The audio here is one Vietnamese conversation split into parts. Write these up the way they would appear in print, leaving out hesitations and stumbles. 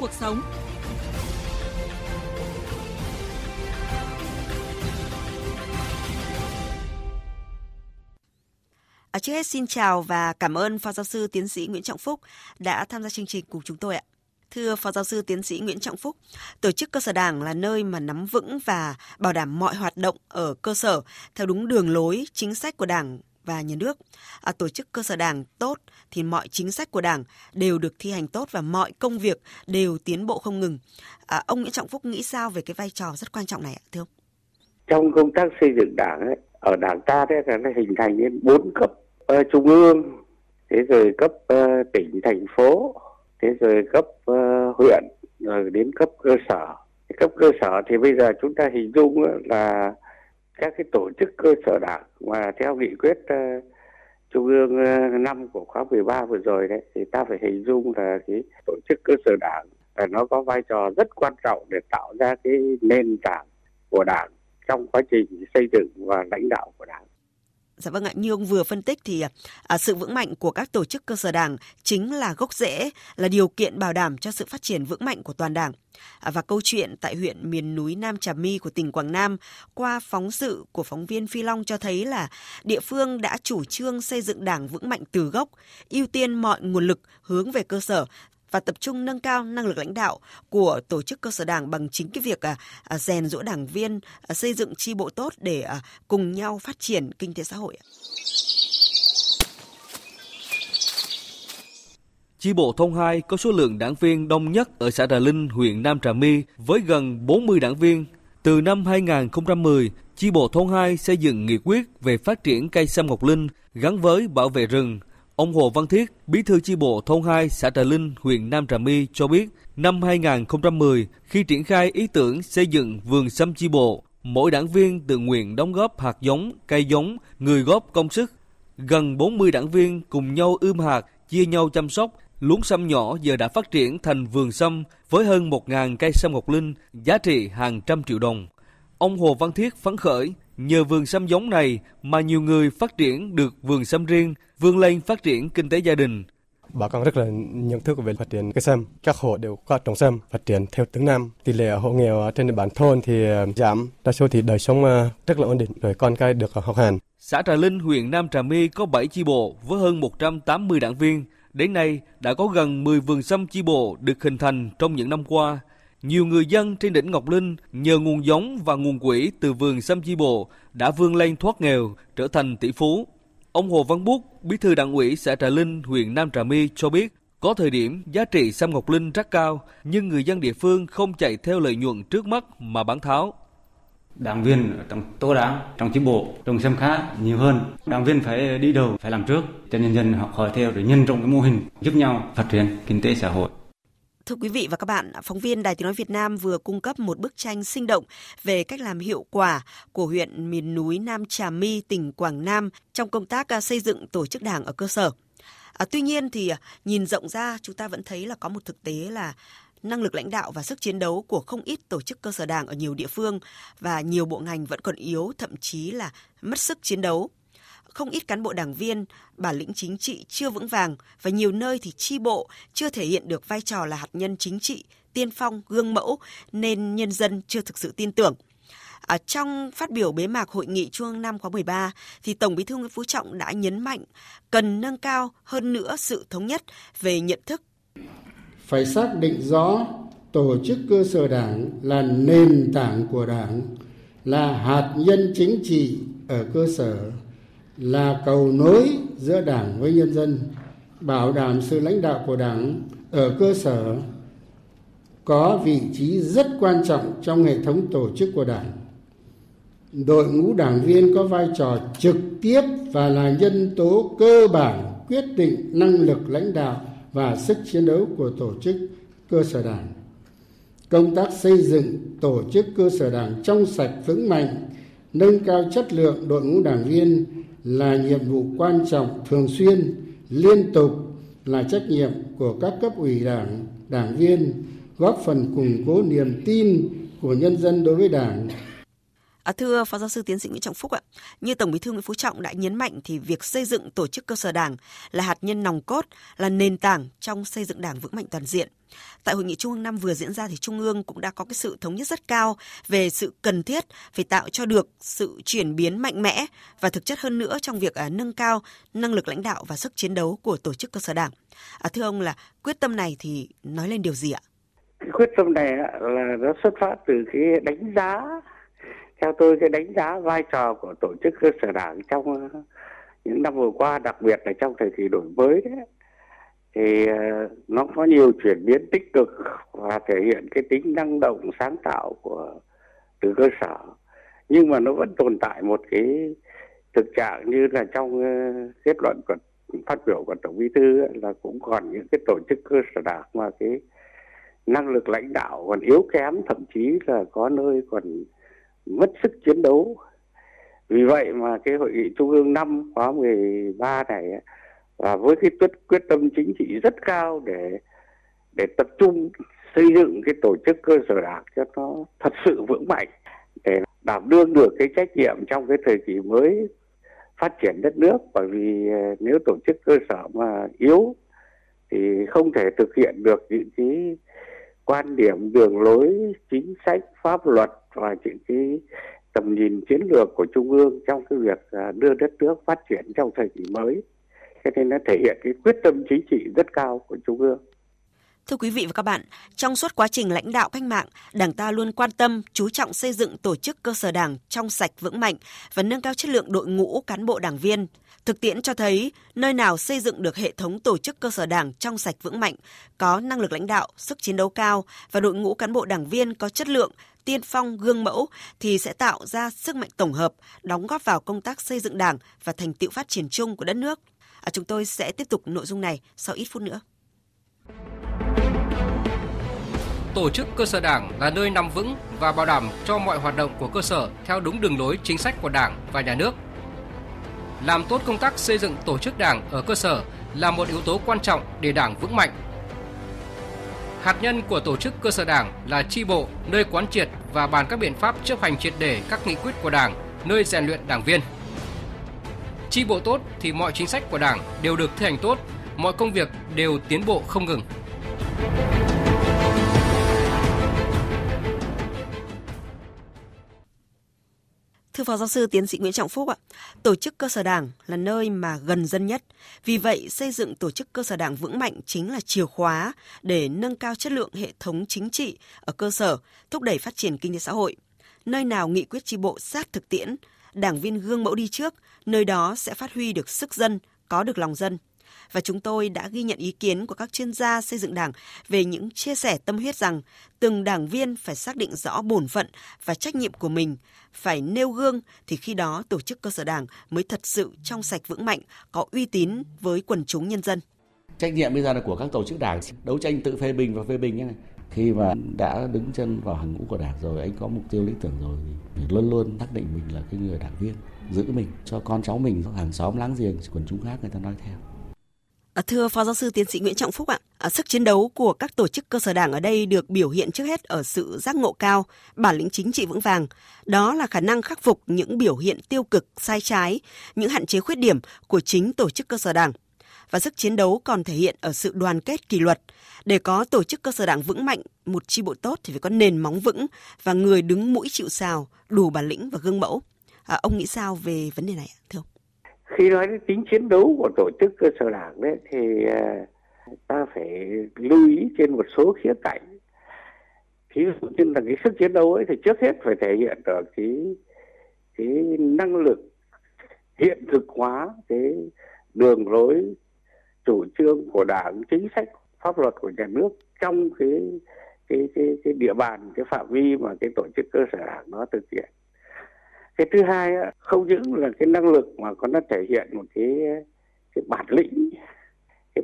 cuộc sống. Trước hết xin chào và cảm ơn Phó Giáo sư Tiến sĩ Nguyễn Trọng Phúc đã tham gia chương trình cùng chúng tôi ạ. Thưa Phó Giáo sư Tiến sĩ Nguyễn Trọng Phúc, tổ chức cơ sở Đảng là nơi mà nắm vững và bảo đảm mọi hoạt động ở cơ sở theo đúng đường lối, chính sách của Đảng và Nhà nước. Tổ chức cơ sở Đảng tốt thì mọi chính sách của Đảng đều được thi hành tốt và mọi công việc đều tiến bộ không ngừng. Ông Nguyễn Trọng Phúc nghĩ sao về cái vai trò rất quan trọng này ạ, thưa ông? Trong công tác xây dựng Đảng ấy, ở Đảng ta đấy là nó hình thành đến 4 cấp trung ương, thế rồi cấp tỉnh thành phố, thế rồi cấp huyện, rồi đến cấp cơ sở. Cấp cơ sở thì bây giờ chúng ta hình dung là các cái tổ chức cơ sở Đảng mà theo nghị quyết trung ương 5 của khóa 13 vừa rồi đấy, thì ta phải hình dung là cái tổ chức cơ sở Đảng là nó có vai trò rất quan trọng để tạo ra cái nền tảng của Đảng trong quá trình xây dựng và lãnh đạo của Đảng. Dạ vâng ạ, như ông vừa phân tích thì sự vững mạnh của các tổ chức cơ sở Đảng chính là gốc rễ, là điều kiện bảo đảm cho sự phát triển vững mạnh của toàn Đảng. Và câu chuyện tại huyện miền núi Nam Trà My của tỉnh Quảng Nam qua phóng sự của phóng viên Phi Long cho thấy là địa phương đã chủ trương xây dựng Đảng vững mạnh từ gốc, ưu tiên mọi nguồn lực hướng về cơ sở và tập trung nâng cao năng lực lãnh đạo của tổ chức cơ sở Đảng bằng chính cái việc rèn giũa đảng viên, xây dựng chi bộ tốt để cùng nhau phát triển kinh tế xã hội. Chi bộ thôn 2 có số lượng đảng viên đông nhất ở xã Trà Linh, huyện Nam Trà My với gần 40 đảng viên. Từ năm 2010, chi bộ thôn 2 xây dựng nghị quyết về phát triển cây sâm Ngọc Linh gắn với bảo vệ rừng. Ông Hồ Văn Thiết, bí thư chi bộ thôn 2 xã Trà Linh, huyện Nam Trà My cho biết, năm 2010, khi triển khai ý tưởng xây dựng vườn sâm chi bộ, mỗi đảng viên tự nguyện đóng góp hạt giống, cây giống, người góp công sức. Gần 40 đảng viên cùng nhau ươm hạt, chia nhau chăm sóc. Luống sâm nhỏ giờ đã phát triển thành vườn sâm với hơn 1.000 cây sâm Ngọc Linh, giá trị hàng trăm triệu đồng. Ông Hồ Văn Thiết phấn khởi, nhờ vườn sâm giống này mà nhiều người phát triển được vườn sâm riêng, vươn lên phát triển kinh tế gia đình. Bà con rất là nhận thức về phát triển cây sâm, các hộ đều có trồng sâm, phát triển theo từng năm. Tỷ lệ hộ nghèo trên địa bàn thôn thì giảm, đa số thì đời sống rất là ổn định, rồi con cái được học hành. Xã Trà Linh, huyện Nam Trà My có 7 chi bộ với hơn 180 đảng viên. Đến nay đã có gần 10 vườn sâm chi bộ được hình thành trong những năm qua. Nhiều người dân trên đỉnh Ngọc Linh nhờ nguồn giống và nguồn quỹ từ vườn sâm chi bộ đã vươn lên thoát nghèo, trở thành tỷ phú. Ông Hồ Văn Bút, bí thư đảng ủy xã Trà Linh, huyện Nam Trà My cho biết, có thời điểm giá trị sâm Ngọc Linh rất cao, nhưng người dân địa phương không chạy theo lợi nhuận trước mắt mà bán tháo. Đảng viên trong tổ đảng, trong chi bộ trồng sâm khá nhiều hơn. Đảng viên phải đi đầu, phải làm trước, cho nhân dân học hỏi theo rồi nhân rộng cái mô hình giúp nhau phát triển kinh tế xã hội. Thưa quý vị và các bạn, phóng viên Đài Tiếng Nói Việt Nam vừa cung cấp một bức tranh sinh động về cách làm hiệu quả của huyện miền núi Nam Trà My, tỉnh Quảng Nam trong công tác xây dựng tổ chức Đảng ở cơ sở. Tuy nhiên thì nhìn rộng ra chúng ta vẫn thấy là có một thực tế là năng lực lãnh đạo và sức chiến đấu của không ít tổ chức cơ sở Đảng ở nhiều địa phương và nhiều bộ ngành vẫn còn yếu, thậm chí là mất sức chiến đấu. Không ít cán bộ đảng viên, bản lĩnh chính trị chưa vững vàng và nhiều nơi thì chi bộ chưa thể hiện được vai trò là hạt nhân chính trị, tiên phong, gương mẫu nên nhân dân chưa thực sự tin tưởng. Trong phát biểu bế mạc Hội nghị Trung ương năm khóa 13, thì Tổng Bí thư Nguyễn Phú Trọng đã nhấn mạnh cần nâng cao hơn nữa sự thống nhất về nhận thức. Phải xác định rõ tổ chức cơ sở Đảng là nền tảng của Đảng, là hạt nhân chính trị ở cơ sở, là cầu nối giữa Đảng với nhân dân, bảo đảm sự lãnh đạo của Đảng ở cơ sở có vị trí rất quan trọng trong hệ thống tổ chức của Đảng. Đội ngũ đảng viên có vai trò trực tiếp và là nhân tố cơ bản quyết định năng lực lãnh đạo và sức chiến đấu của tổ chức cơ sở Đảng. Công tác xây dựng tổ chức cơ sở Đảng trong sạch vững mạnh, nâng cao chất lượng đội ngũ đảng viên là nhiệm vụ quan trọng thường xuyên, liên tục, là trách nhiệm của các cấp ủy Đảng, đảng viên, góp phần củng cố niềm tin của nhân dân đối với Đảng. Thưa Phó Giáo sư Tiến sĩ Nguyễn Trọng Phúc ạ, như Tổng Bí thư Nguyễn Phú Trọng đã nhấn mạnh thì việc xây dựng tổ chức cơ sở Đảng là hạt nhân nòng cốt, là nền tảng trong xây dựng Đảng vững mạnh toàn diện. Tại Hội nghị Trung ương năm vừa diễn ra thì Trung ương cũng đã có cái sự thống nhất rất cao về sự cần thiết phải tạo cho được sự chuyển biến mạnh mẽ và thực chất hơn nữa trong việc nâng cao năng lực lãnh đạo và sức chiến đấu của tổ chức cơ sở Đảng. Thưa ông, là quyết tâm này thì nói lên điều gì ạ? Cái quyết tâm này là nó xuất phát từ cái đánh giá, theo tôi cái đánh giá vai trò của tổ chức cơ sở Đảng trong những năm vừa qua, đặc biệt là trong thời kỳ đổi mới đấy, thì nó có nhiều chuyển biến tích cực và thể hiện cái tính năng động sáng tạo của từ cơ sở, nhưng mà nó vẫn tồn tại một cái thực trạng như là trong kết luận của phát biểu của Tổng Bí thư là cũng còn những cái tổ chức cơ sở Đảng mà cái năng lực lãnh đạo còn yếu kém, thậm chí là có nơi còn mất sức chiến đấu. Vì vậy mà cái Hội nghị Trung ương năm khóa 13 này và với cái quyết tâm chính trị rất cao để tập trung xây dựng cái tổ chức cơ sở Đảng cho nó thật sự vững mạnh để đảm đương được cái trách nhiệm trong cái thời kỳ mới phát triển đất nước, bởi vì nếu tổ chức cơ sở mà yếu thì không thể thực hiện được những cái quan điểm, đường lối, chính sách, pháp luật và những cái tầm nhìn chiến lược của Trung ương trong cái việc đưa đất nước phát triển trong thời kỳ mới. Cho nên nó thể hiện cái quyết tâm chính trị rất cao của Trung ương. Thưa quý vị và các bạn, trong suốt quá trình lãnh đạo cách mạng, Đảng ta luôn quan tâm, chú trọng xây dựng tổ chức cơ sở Đảng trong sạch vững mạnh và nâng cao chất lượng đội ngũ cán bộ đảng viên. Thực tiễn cho thấy, nơi nào xây dựng được hệ thống tổ chức cơ sở Đảng trong sạch vững mạnh, có năng lực lãnh đạo, sức chiến đấu cao và đội ngũ cán bộ đảng viên có chất lượng, tiên phong, gương mẫu thì sẽ tạo ra sức mạnh tổng hợp, đóng góp vào công tác xây dựng Đảng và thành tựu phát triển chung của đất nước. Chúng tôi sẽ tiếp tục nội dung này sau ít phút nữa. Tổ chức cơ sở Đảng là nơi nằm vững và bảo đảm cho mọi hoạt động của cơ sở theo đúng đường lối chính sách của Đảng và Nhà nước. Làm tốt công tác xây dựng tổ chức Đảng ở cơ sở là một yếu tố quan trọng để Đảng vững mạnh. Hạt nhân của tổ chức cơ sở Đảng là chi bộ, nơi quán triệt và bàn các biện pháp chấp hành triệt để các nghị quyết của Đảng, nơi rèn luyện đảng viên. Chi bộ tốt thì mọi chính sách của Đảng đều được thi hành tốt, mọi công việc đều tiến bộ không ngừng. Thưa Phó Giáo sư Tiến sĩ Nguyễn Trọng Phúc ạ, tổ chức cơ sở Đảng là nơi mà gần dân nhất. Vì vậy, xây dựng tổ chức cơ sở Đảng vững mạnh chính là chìa khóa để nâng cao chất lượng hệ thống chính trị ở cơ sở, thúc đẩy phát triển kinh tế xã hội. Nơi nào nghị quyết chi bộ sát thực tiễn, đảng viên gương mẫu đi trước, nơi đó sẽ phát huy được sức dân, có được lòng dân. Và chúng tôi đã ghi nhận ý kiến của các chuyên gia xây dựng Đảng về những chia sẻ tâm huyết rằng từng đảng viên phải xác định rõ bổn phận và trách nhiệm của mình, phải nêu gương thì khi đó tổ chức cơ sở Đảng mới thật sự trong sạch vững mạnh, có uy tín với quần chúng nhân dân. Trách nhiệm bây giờ là của các tổ chức Đảng, đấu tranh tự phê bình và phê bình như này. Khi mà đã đứng chân vào hàng ngũ của Đảng rồi, anh có mục tiêu lý tưởng rồi thì luôn luôn xác định mình là cái người đảng viên, giữ mình cho con cháu mình, hàng xóm láng giềng, quần chúng khác người ta nói theo. Thưa Phó Giáo sư Tiến sĩ Nguyễn Trọng Phúc ạ, sức chiến đấu của các tổ chức cơ sở Đảng ở đây được biểu hiện trước hết ở sự giác ngộ cao, bản lĩnh chính trị vững vàng. Đó là khả năng khắc phục những biểu hiện tiêu cực, sai trái, những hạn chế khuyết điểm của chính tổ chức cơ sở Đảng. Và sức chiến đấu còn thể hiện ở sự đoàn kết kỷ luật. Để có tổ chức cơ sở Đảng vững mạnh, một chi bộ tốt thì phải có nền móng vững và người đứng mũi chịu sào, đủ bản lĩnh và gương mẫu. Ông nghĩ sao về vấn đề này ạ, thưa ông? Khi nói đến tính chiến đấu của tổ chức cơ sở Đảng đấy thì ta phải lưu ý trên một số khía cạnh. Thí dụ như là cái sức chiến đấu ấy thì trước hết phải thể hiện ở cái năng lực hiện thực hóa cái đường lối, chủ trương của Đảng, chính sách, pháp luật của Nhà nước trong cái địa bàn, cái phạm vi mà cái tổ chức cơ sở Đảng nó thực hiện. Cái thứ hai không những là cái năng lực mà còn nó thể hiện một cái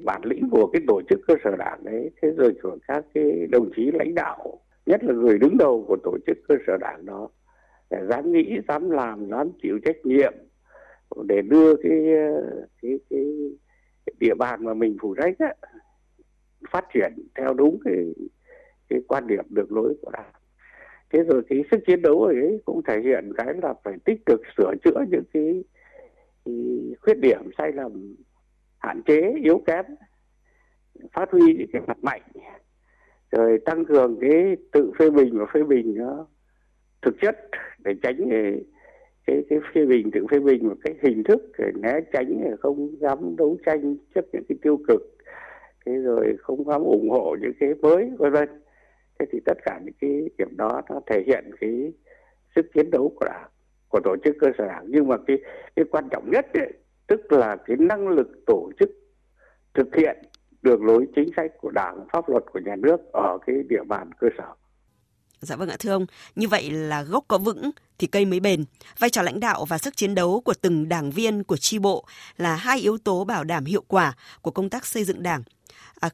bản lĩnh của cái tổ chức cơ sở Đảng đấy, thế rồi của các cái đồng chí lãnh đạo, nhất là người đứng đầu của tổ chức cơ sở Đảng đó, để dám nghĩ, dám làm, dám chịu trách nhiệm để đưa cái địa bàn mà mình phụ trách phát triển theo đúng cái quan điểm đường lối của Đảng. Thế rồi cái sức chiến đấu ấy cũng thể hiện cái là phải tích cực sửa chữa những cái khuyết điểm, sai lầm, hạn chế, yếu kém, phát huy những cái mặt mạnh, rồi tăng cường cái tự phê bình và phê bình nó thực chất để tránh cái phê bình, tự phê bình một cái hình thức, để né tránh, không dám đấu tranh trước những cái tiêu cực, thế rồi không dám ủng hộ những cái mới, vân vân. Thế thì tất cả những cái điểm đó nó thể hiện cái sức chiến đấu của đảng, của tổ chức cơ sở đảng. Nhưng mà cái quan trọng nhất ấy, tức là cái năng lực tổ chức thực hiện đường lối chính sách của đảng, pháp luật của nhà nước ở cái địa bàn cơ sở. Dạ vâng ạ, thưa ông, như vậy là gốc có vững thì cây mới bền. Vai trò lãnh đạo và sức chiến đấu của từng đảng viên, của chi bộ là hai yếu tố bảo đảm hiệu quả của công tác xây dựng đảng.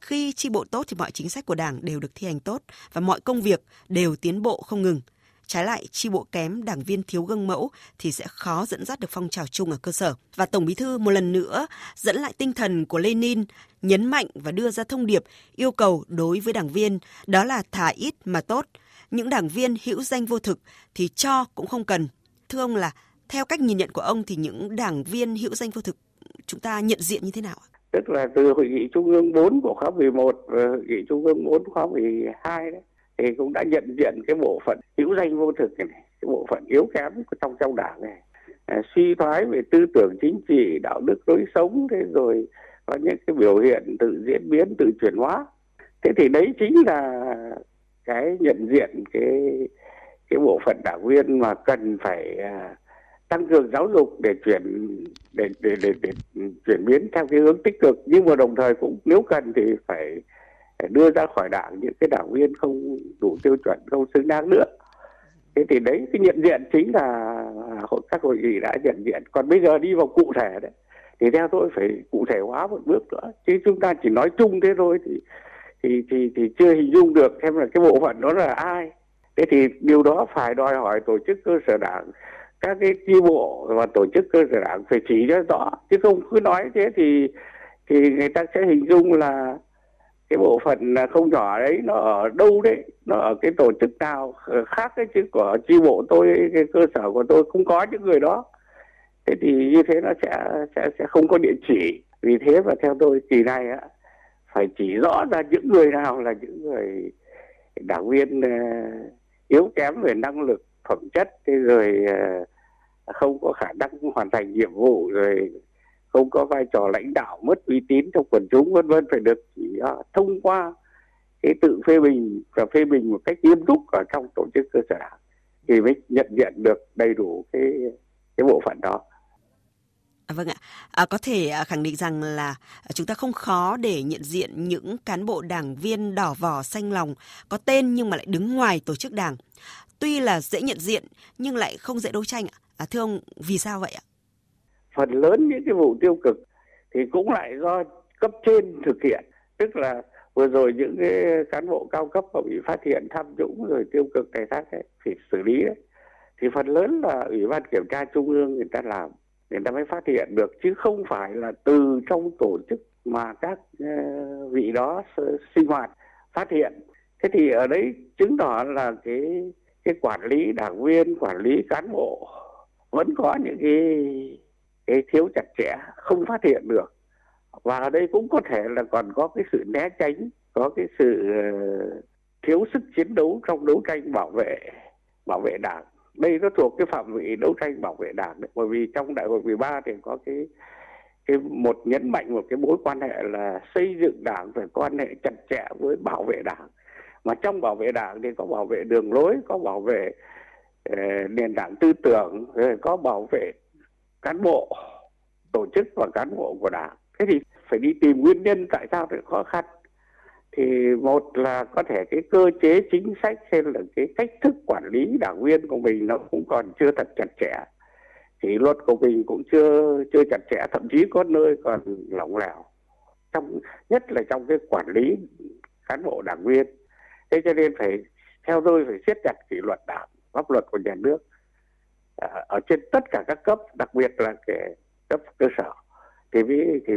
Khi chi bộ tốt thì mọi chính sách của đảng đều được thi hành tốt và mọi công việc đều tiến bộ không ngừng. Trái lại, chi bộ kém, đảng viên thiếu gương mẫu thì sẽ khó dẫn dắt được phong trào chung ở cơ sở. Và Tổng Bí thư một lần nữa dẫn lại tinh thần của Lenin, nhấn mạnh và đưa ra thông điệp yêu cầu đối với đảng viên, đó là thà ít mà tốt. Những đảng viên hữu danh vô thực thì cho cũng không cần. Thưa ông, là theo cách nhìn nhận của ông thì những đảng viên hữu danh vô thực chúng ta nhận diện như thế nào? Tức là từ Hội nghị Trung ương 4 của khóa 11 và Hội nghị Trung ương 4 khóa 12 đấy, thì cũng đã nhận diện cái bộ phận hữu danh vô thực này, cái bộ phận yếu kém trong trong đảng này, suy thoái về tư tưởng chính trị, đạo đức lối sống, thế rồi có những cái biểu hiện tự diễn biến, tự chuyển hóa. Thế thì đấy chính là cái nhận diện cái bộ phận đảng viên mà cần phải tăng cường giáo dục để chuyển biến theo cái hướng tích cực, nhưng mà đồng thời cũng nếu cần thì phải đưa ra khỏi đảng những cái đảng viên không đủ tiêu chuẩn, không xứng đáng nữa. Thế thì đấy, cái nhận diện chính là các hội nghị đã nhận diện. Còn bây giờ đi vào cụ thể đấy, thì theo tôi phải cụ thể hóa một bước nữa, chứ chúng ta chỉ nói chung thế thôi thì chưa hình dung được xem là cái bộ phận đó là ai. Thế thì điều đó phải đòi hỏi tổ chức cơ sở đảng, các cái chi bộ và tổ chức cơ sở đảng phải chỉ cho rõ, chứ không cứ nói thế thì người ta sẽ hình dung là cái bộ phận không nhỏ đấy nó ở đâu đấy, nó ở cái tổ chức nào khác đấy, chứ của chi bộ tôi, cái cơ sở của tôi không có những người đó. Thế thì như thế nó sẽ không có địa chỉ. Vì thế mà theo tôi kỳ này á, phải chỉ rõ ra những người nào là những người đảng viên yếu kém về năng lực, phẩm chất, rồi không có khả năng hoàn thành nhiệm vụ, rồi không có vai trò lãnh đạo, mất uy tín trong quần chúng, vân vân, phải được chỉ thông qua cái tự phê bình và phê bình một cách nghiêm túc ở trong tổ chức cơ sở đảng thì mới nhận diện được đầy đủ cái bộ phận đó. Vâng ạ, có thể khẳng định rằng là chúng ta không khó để nhận diện những cán bộ đảng viên đỏ vỏ xanh lòng, có tên nhưng mà lại đứng ngoài tổ chức đảng. Tuy là dễ nhận diện nhưng lại không dễ đấu tranh ạ. Thưa ông, vì sao vậy ạ? Phần lớn những cái vụ tiêu cực thì cũng lại do cấp trên thực hiện. Tức là vừa rồi những cái cán bộ cao cấp mà bị phát hiện tham nhũng rồi tiêu cực này khác ấy, thì xử lý đấy. Thì phần lớn là Ủy ban Kiểm tra Trung ương người ta làm, người ta mới phát hiện được, chứ không phải là từ trong tổ chức mà các vị đó sinh hoạt phát hiện. Thế thì ở đấy chứng tỏ là cái quản lý đảng viên, quản lý cán bộ vẫn có những cái thiếu chặt chẽ, không phát hiện được. Và ở đây cũng có thể là còn có cái sự né tránh, có cái sự thiếu sức chiến đấu trong đấu tranh bảo vệ đảng. Đây nó thuộc cái phạm vi đấu tranh bảo vệ đảng đấy. Bởi vì trong Đại hội 13 thì có cái một nhấn mạnh một cái mối quan hệ là xây dựng đảng phải quan hệ chặt chẽ với bảo vệ đảng. Mà trong bảo vệ đảng thì có bảo vệ đường lối, có bảo vệ nền tảng tư tưởng, rồi có bảo vệ cán bộ, tổ chức và cán bộ của đảng. Thế thì phải đi tìm nguyên nhân tại sao lại khó khăn. Thì một là có thể cái cơ chế chính sách hay là cái cách thức quản lý đảng viên của mình nó cũng còn chưa thật chặt chẽ. Kỷ luật của mình cũng chưa chặt chẽ, thậm chí có nơi còn lỏng lẻo. Nhất là trong cái quản lý cán bộ đảng viên. Thế cho nên theo tôi phải siết chặt kỷ luật đảng, pháp luật của nhà nước ở trên tất cả các cấp, đặc biệt là cái cấp cơ sở thì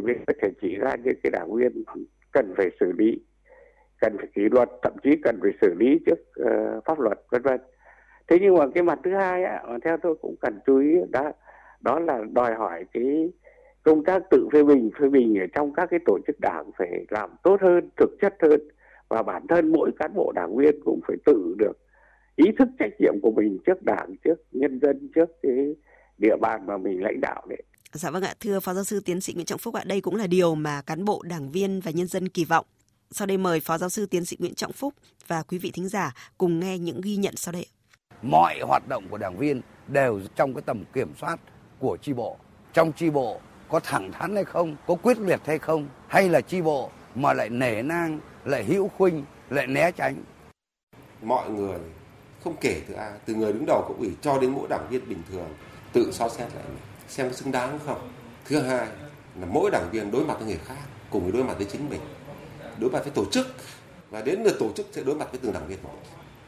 mới có thể chỉ ra những cái đảng viên cần phải xử lý, cần phải kỷ luật, thậm chí cần phải xử lý trước pháp luật, vân vân. Thế nhưng mà cái mặt thứ hai á, theo tôi cũng cần chú ý đó là đòi hỏi cái công tác tự phê bình ở trong các cái tổ chức đảng phải làm tốt hơn, thực chất hơn, và bản thân mỗi cán bộ đảng viên cũng phải tự được ý thức trách nhiệm của mình trước đảng, trước nhân dân, trước cái địa bàn mà mình lãnh đạo đấy. Dạ vâng ạ, thưa Phó Giáo sư Tiến sĩ Nguyễn Trọng Phúc ạ, đây cũng là điều mà cán bộ, đảng viên và nhân dân kỳ vọng. Sau đây mời Phó Giáo sư Tiến sĩ Nguyễn Trọng Phúc và quý vị thính giả cùng nghe những ghi nhận sau đây. Mọi hoạt động của đảng viên đều trong cái tầm kiểm soát của chi bộ. Trong chi bộ có thẳng thắn hay không, có quyết liệt hay không, hay là chi bộ mà lại nể nang, lại hữu khuynh, lại né tránh. Mọi người, không kể từ ai, từ người đứng đầu cấp ủy cho đến mỗi đảng viên bình thường, tự so xét lại xem có xứng đáng không. Thứ hai là mỗi đảng viên đối mặt với người khác cùng với đối mặt với chính mình, đối mặt với tổ chức, và đến lượt tổ chức sẽ đối mặt với từng đảng viên một,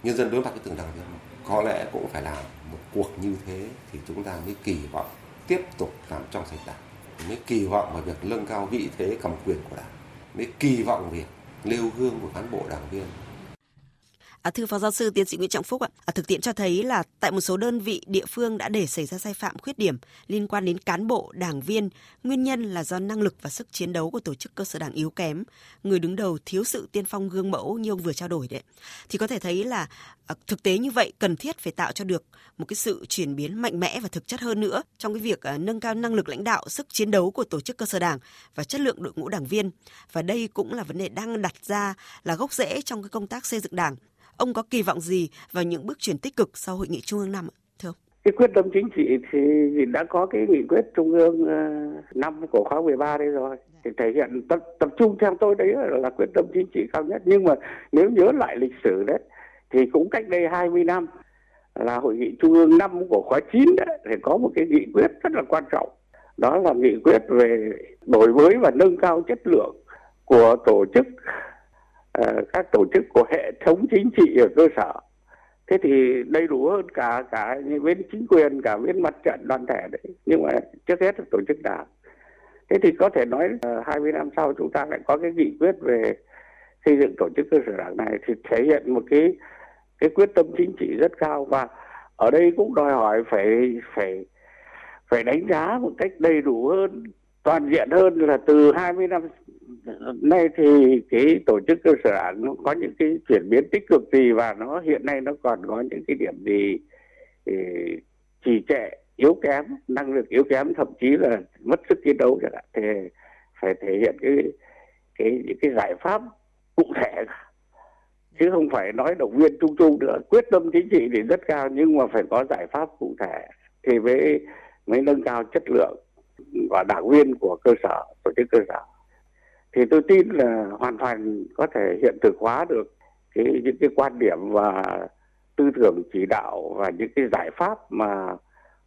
nhân dân đối mặt với từng đảng viên một. Có lẽ cũng phải làm một cuộc như thế thì chúng ta mới kỳ vọng tiếp tục làm trong sạch đảng, mới kỳ vọng vào việc nâng cao vị thế cầm quyền của đảng, mới kỳ vọng việc nêu gương của cán bộ đảng viên. Thưa Phó Giáo sư Tiến sĩ Nguyễn Trọng Phúc ạ, thực tiễn cho thấy là tại một số đơn vị địa phương đã để xảy ra sai phạm, khuyết điểm liên quan đến cán bộ, đảng viên. Nguyên nhân là do năng lực và sức chiến đấu của tổ chức cơ sở đảng yếu kém, người đứng đầu thiếu sự tiên phong gương mẫu như ông vừa trao đổi đấy. Thì có thể thấy là thực tế như vậy cần thiết phải tạo cho được một cái sự chuyển biến mạnh mẽ và thực chất hơn nữa trong cái việc nâng cao năng lực lãnh đạo, sức chiến đấu của tổ chức cơ sở đảng và chất lượng đội ngũ đảng viên. Và đây cũng là vấn đề đang đặt ra là gốc rễ trong cái công tác xây dựng đảng. Ông có kỳ vọng gì vào những bước chuyển tích cực sau hội nghị Trung ương 5 ạ? Thưa ông. Cái quyết tâm chính trị thì đã có cái nghị quyết Trung ương 5 của khóa 13 đây rồi. Thì thể hiện tập trung theo tôi đấy là quyết tâm chính trị cao nhất. Nhưng mà nếu nhớ lại lịch sử đấy thì cũng cách đây 20 năm là hội nghị Trung ương 5 của khóa 9 đấy, thì có một cái nghị quyết rất là quan trọng. Đó là nghị quyết về đổi mới và nâng cao chất lượng của tổ chức, các tổ chức của hệ thống chính trị ở cơ sở. Thế thì đầy đủ hơn cả bên chính quyền, cả bên mặt trận đoàn thể đấy. Nhưng mà trước hết là tổ chức đảng. Thế thì có thể nói 20 năm sau chúng ta lại có cái nghị quyết về xây dựng tổ chức cơ sở đảng này thì thể hiện một cái quyết tâm chính trị rất cao, và ở đây cũng đòi hỏi phải đánh giá một cách đầy đủ hơn, toàn diện hơn, là từ 20 năm nay thì cái tổ chức cơ sở đảng nó có những cái chuyển biến tích cực gì, và nó hiện nay nó còn có những cái điểm gì trì trệ, yếu kém, năng lực yếu kém, thậm chí là mất sức chiến đấu chẳng hạn, thì phải thể hiện những cái giải pháp cụ thể, chứ không phải nói động viên chung nữa. Quyết tâm chính trị thì rất cao nhưng mà phải có giải pháp cụ thể thì mới nâng cao chất lượng và đảng viên của cơ sở, tổ chức cơ sở. Thì tôi tin là hoàn toàn có thể hiện thực hóa được những cái quan điểm và tư tưởng chỉ đạo và những cái giải pháp mà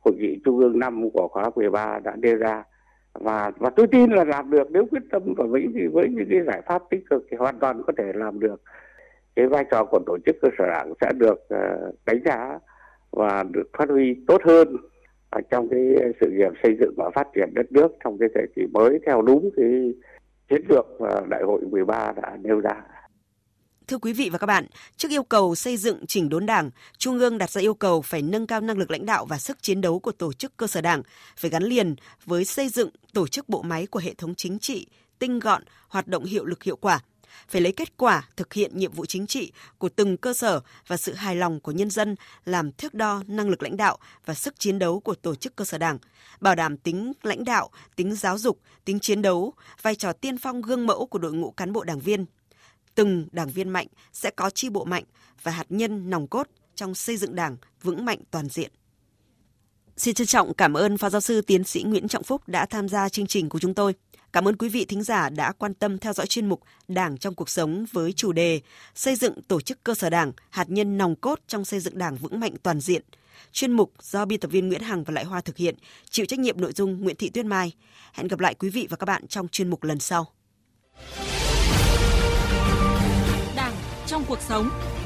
Hội nghị Trung ương 5 của khóa 13 đã đưa ra. Và tôi tin là làm được, nếu quyết tâm và với những cái giải pháp tích cực thì hoàn toàn có thể làm được. Cái vai trò của tổ chức cơ sở đảng sẽ được đánh giá và được phát huy tốt hơn trong cái sự nghiệp xây dựng và phát triển đất nước trong cái thời kỳ mới theo đúng cái chiến lược Đại hội 13 đã nêu ra. Thưa quý vị và các bạn, trước yêu cầu xây dựng chỉnh đốn đảng, Trung ương đặt ra yêu cầu phải nâng cao năng lực lãnh đạo và sức chiến đấu của tổ chức cơ sở đảng, phải gắn liền với xây dựng tổ chức bộ máy của hệ thống chính trị, tinh gọn, hoạt động hiệu lực hiệu quả. Phải lấy kết quả thực hiện nhiệm vụ chính trị của từng cơ sở và sự hài lòng của nhân dân làm thước đo năng lực lãnh đạo và sức chiến đấu của tổ chức cơ sở đảng, bảo đảm tính lãnh đạo, tính giáo dục, tính chiến đấu, vai trò tiên phong gương mẫu của đội ngũ cán bộ đảng viên. Từng đảng viên mạnh sẽ có chi bộ mạnh và hạt nhân nòng cốt trong xây dựng đảng vững mạnh toàn diện. Xin trân trọng cảm ơn Phó Giáo sư Tiến sĩ Nguyễn Trọng Phúc đã tham gia chương trình của chúng tôi. Cảm ơn quý vị thính giả đã quan tâm theo dõi chuyên mục Đảng trong cuộc sống với chủ đề Xây dựng tổ chức cơ sở đảng, hạt nhân nòng cốt trong xây dựng đảng vững mạnh toàn diện. Chuyên mục do biên tập viên Nguyễn Hằng và Lại Hoa thực hiện, chịu trách nhiệm nội dung Nguyễn Thị Tuyết Mai. Hẹn gặp lại quý vị và các bạn trong chuyên mục lần sau. Đảng trong cuộc sống.